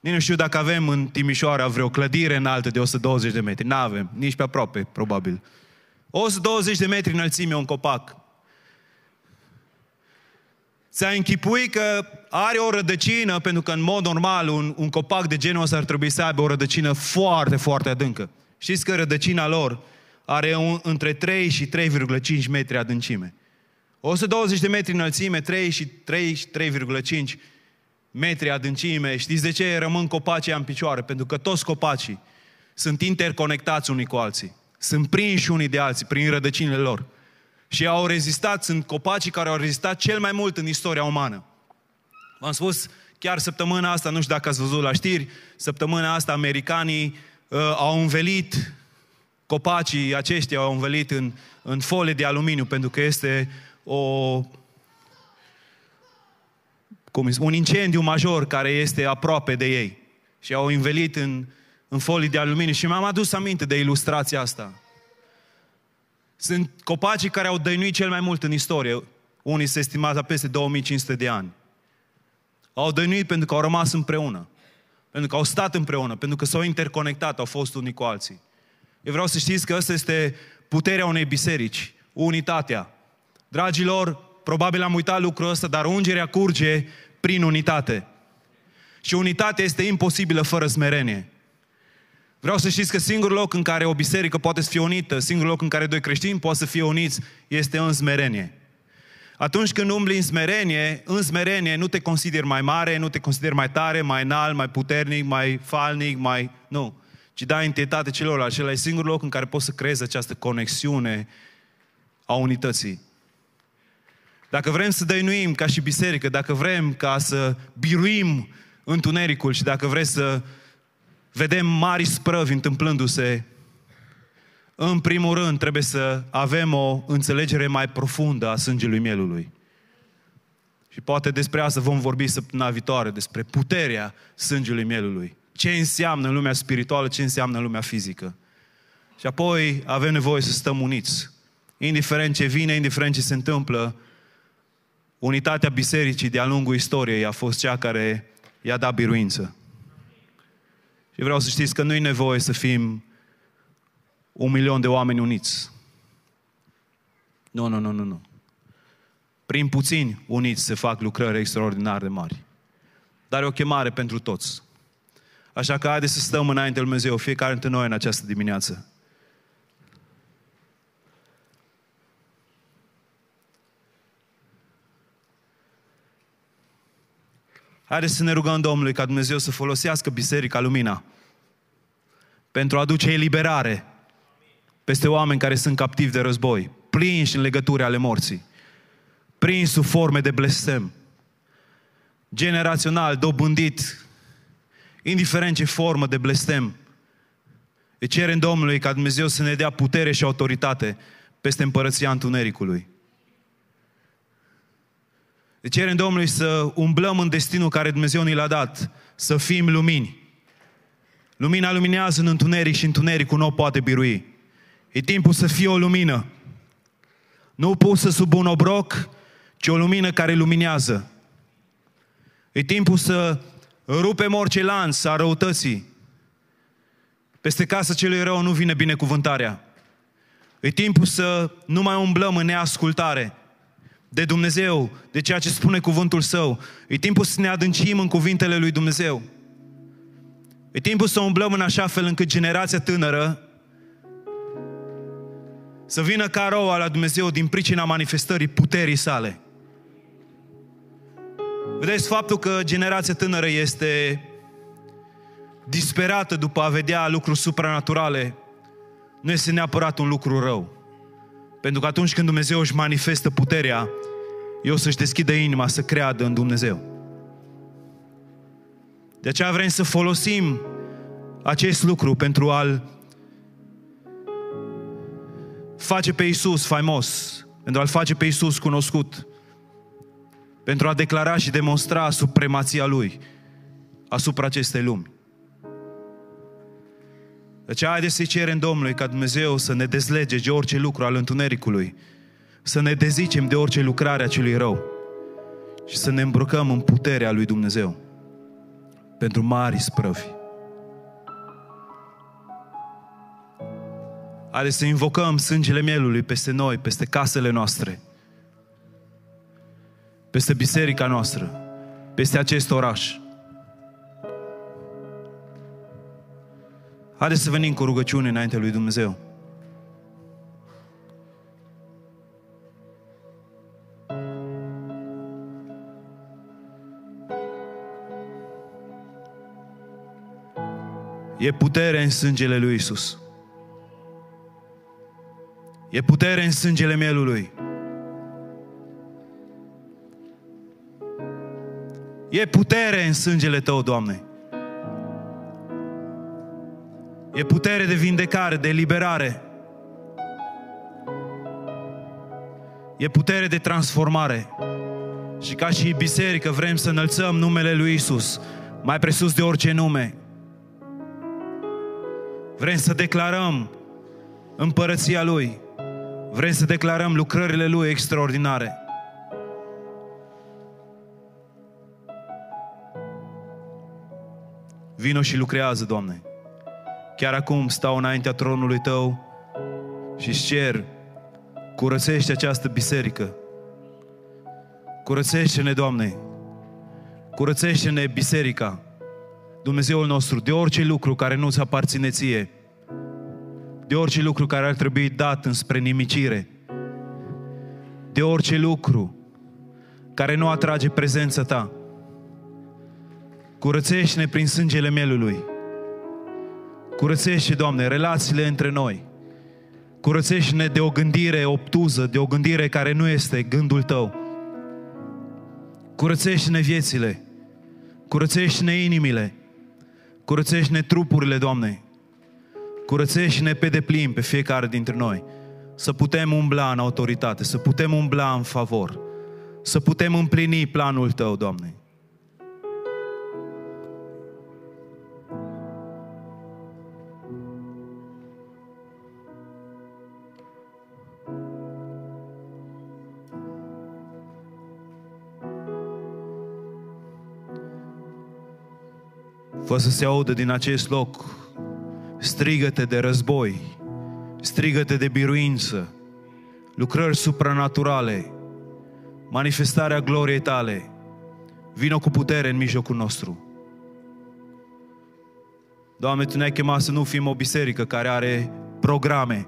Nici nu știu dacă avem în Timișoara vreo clădire înaltă de o sută douăzeci de metri. N-avem, nici pe aproape, probabil. o sută douăzeci de metri înălțime un copac. Ți-ai închipui că are o rădăcină, pentru că în mod normal un, un copac de genul ăsta ar trebui să aibă o rădăcină foarte, foarte adâncă. Știți că rădăcina lor are un, între trei și trei virgulă cinci metri adâncime. o sută douăzeci de metri înălțime, trei și trei virgulă cinci metri adâncime. Știți de ce rămân copacii în picioare? Pentru că toți copacii sunt interconectați unii cu alții. Sunt prinși unii de alții prin rădăcinile lor. Și au rezistat, sunt copacii care au rezistat cel mai mult în istoria umană. V-am spus chiar săptămâna asta, nu știu dacă ați văzut la știri, săptămâna asta americanii uh, au învelit, copacii aceștia au învelit în, în folie de aluminiu, pentru că este o, cum, un incendiu major care este aproape de ei. și au învelit în, în folii de aluminiu. Și mi-am adus aminte de ilustrația asta. Sunt copacii care au dăinuit cel mai mult în istorie. Unii se estimează la peste două mii cinci sute de ani. Au dăinuit pentru că au rămas împreună. Pentru că au stat împreună, pentru că s-au interconectat, au fost unii cu alții. Eu vreau să știți că asta este puterea unei biserici, unitatea. Dragilor, probabil am uitat lucrul ăsta, dar ungerea curge prin unitate. Și unitatea este imposibilă fără smerenie. Vreau să știți că singurul loc în care o biserică poate să fie unită, singurul loc în care doi creștini poate să fie uniți, este în smerenie. Atunci când umbli în smerenie, în smerenie nu te consideri mai mare, nu te consideri mai tare, mai înalt, mai puternic, mai falnic, mai... Nu. Ci dai întâietate celorlalți. Acela e singurul loc în care poți să creezi această conexiune a unității. Dacă vrem să dăinuim ca și biserică, dacă vrem ca să biruim întunericul și dacă vrem să vedem mari sprăvi întâmplându-se, în primul rând trebuie să avem o înțelegere mai profundă a sângelui mielului. Și poate despre asta vom vorbi săptămâna viitoare, despre puterea sângelui mielului. Ce înseamnă lumea spirituală, ce înseamnă lumea fizică. Și apoi avem nevoie să stăm uniți. Indiferent ce vine, indiferent ce se întâmplă, unitatea bisericii de-a lungul istoriei a fost cea care i-a dat biruință. Și vreau să știți că nu e nevoie să fim un milion de oameni uniți. Nu, nu, nu, nu, nu. Prin puțini uniți se fac lucrări extraordinar de mari. Dar e o chemare pentru toți. Așa că haideți să stăm înainte lui Dumnezeu, fiecare dintre noi în această dimineață. Haideți să ne rugăm Domnului ca Dumnezeu să folosească Biserica Lumina pentru a aduce eliberare peste oameni care sunt captivi de război, prinși în legături ale morții, prinși sub forme de blestem, generațional, dobândit, indiferent ce formă de blestem. Îi cerem Domnului ca Dumnezeu să ne dea putere și autoritate peste împărăția întunericului. Îi cerem Domnului să umblăm în destinul care Dumnezeu ni l-a dat, să fim lumini. Lumina luminează în întuneric și întunericul nu o poate birui. E timpul să fie o lumină, nu pusă sub un obroc, ci o lumină care luminează. E timpul să rupem orice lanț a răutății. Peste casa celui rău nu vine binecuvântarea. E timpul să nu mai umblăm în neascultare de Dumnezeu, de ceea ce spune cuvântul Său. E timpul să ne adâncim în cuvintele lui Dumnezeu. E timpul să umblăm în așa fel încât generația tânără să vină ca roa la Dumnezeu din pricina manifestării puterii Sale. Vedeți, faptul că generația tânără este disperată după a vedea lucruri supranaturale nu este neapărat un lucru rău. Pentru că atunci când Dumnezeu își manifestă puterea, eu să-și deschidă inima să creadă în Dumnezeu. De aceea vrem să folosim acest lucru pentru a-L face pe Iisus faimos, pentru a-L face pe Iisus cunoscut, pentru a declara și demonstra supremația Lui asupra acestei lumi. Deci haideți să-i cerem Domnului ca Dumnezeu să ne dezlege de orice lucru al întunericului, să ne dezicem de orice lucrare a celui rău și să ne îmbrăcăm în puterea lui Dumnezeu pentru mari sprăvi. Haideți să invocăm sângele mielului peste noi, peste casele noastre, peste biserica noastră, peste acest oraș. Haideți să venim cu rugăciune înaintea lui Dumnezeu. E putere în sângele lui Iisus. E putere în sângele mielului. E putere în sângele Tău, Doamne. E putere de vindecare, de eliberare. E putere de transformare. Și ca și biserică vrem să înălțăm numele lui Iisus mai presus de orice nume. Vrem să declarăm împărăția Lui. Vrem să declarăm lucrările Lui extraordinare. Vino și lucrează, Doamne. Chiar acum stau înaintea tronului Tău și-ți cer, curățește această biserică. Curățește-ne, Doamne. Curățește-ne biserica, Dumnezeul nostru, de orice lucru care nu-ți aparține ție, de orice lucru care ar trebui dat înspre nimicire, de orice lucru care nu atrage prezența Ta. Curățește-ne prin sângele Mielului. Curățește, Doamne, relațiile între noi. Curățește-ne de o gândire obtuză, de o gândire care nu este gândul Tău. Curățește-ne viețile. Curățește-ne inimile. Curățește-ne trupurile, Doamne. Curățește-ne pe deplin pe fiecare dintre noi. Să putem umbla în autoritate, să putem umbla în favor, să putem împlini planul Tău, Doamne. Fă să se audă din acest loc strigăte de război, strigăte de biruință, lucrări supranaturale, manifestarea gloriei Tale. Vino cu putere în mijlocul nostru. Doamne, Tu ne-ai chemat să nu fim o biserică care are programe.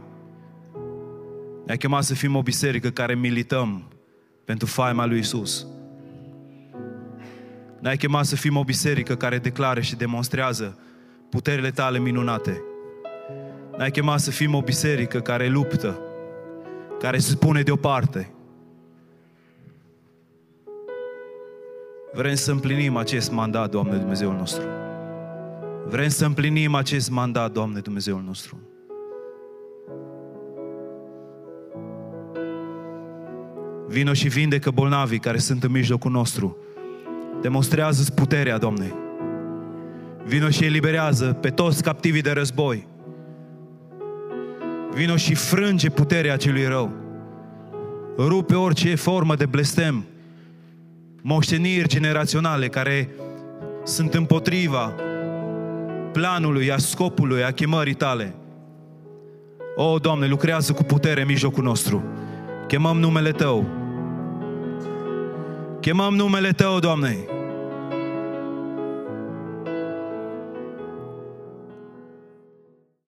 Ne-ai chemat să fim o biserică care milităm pentru faima lui Iisus. Ne-ai chemat să fim o biserică care declară și demonstrează puterile Tale minunate. Ne-ai chemat să fim o biserică care luptă, care se pune deoparte. Vrem să împlinim acest mandat, Doamne Dumnezeul nostru. Vrem să împlinim acest mandat, Doamne Dumnezeul nostru. Vino și vindecă bolnavii care sunt în mijlocul nostru. Demonstrează-ți puterea, Doamne. Vino și eliberează pe toți captivii de război. Vino și frânge puterea celui rău. Rupe orice formă de blestem, moșteniri generaționale care sunt împotriva planului, a scopului, a chemării Tale. O, Doamne, lucrează cu putere în mijlocul nostru. Chemăm numele Tău. Chemăm numele Tău, Doamne.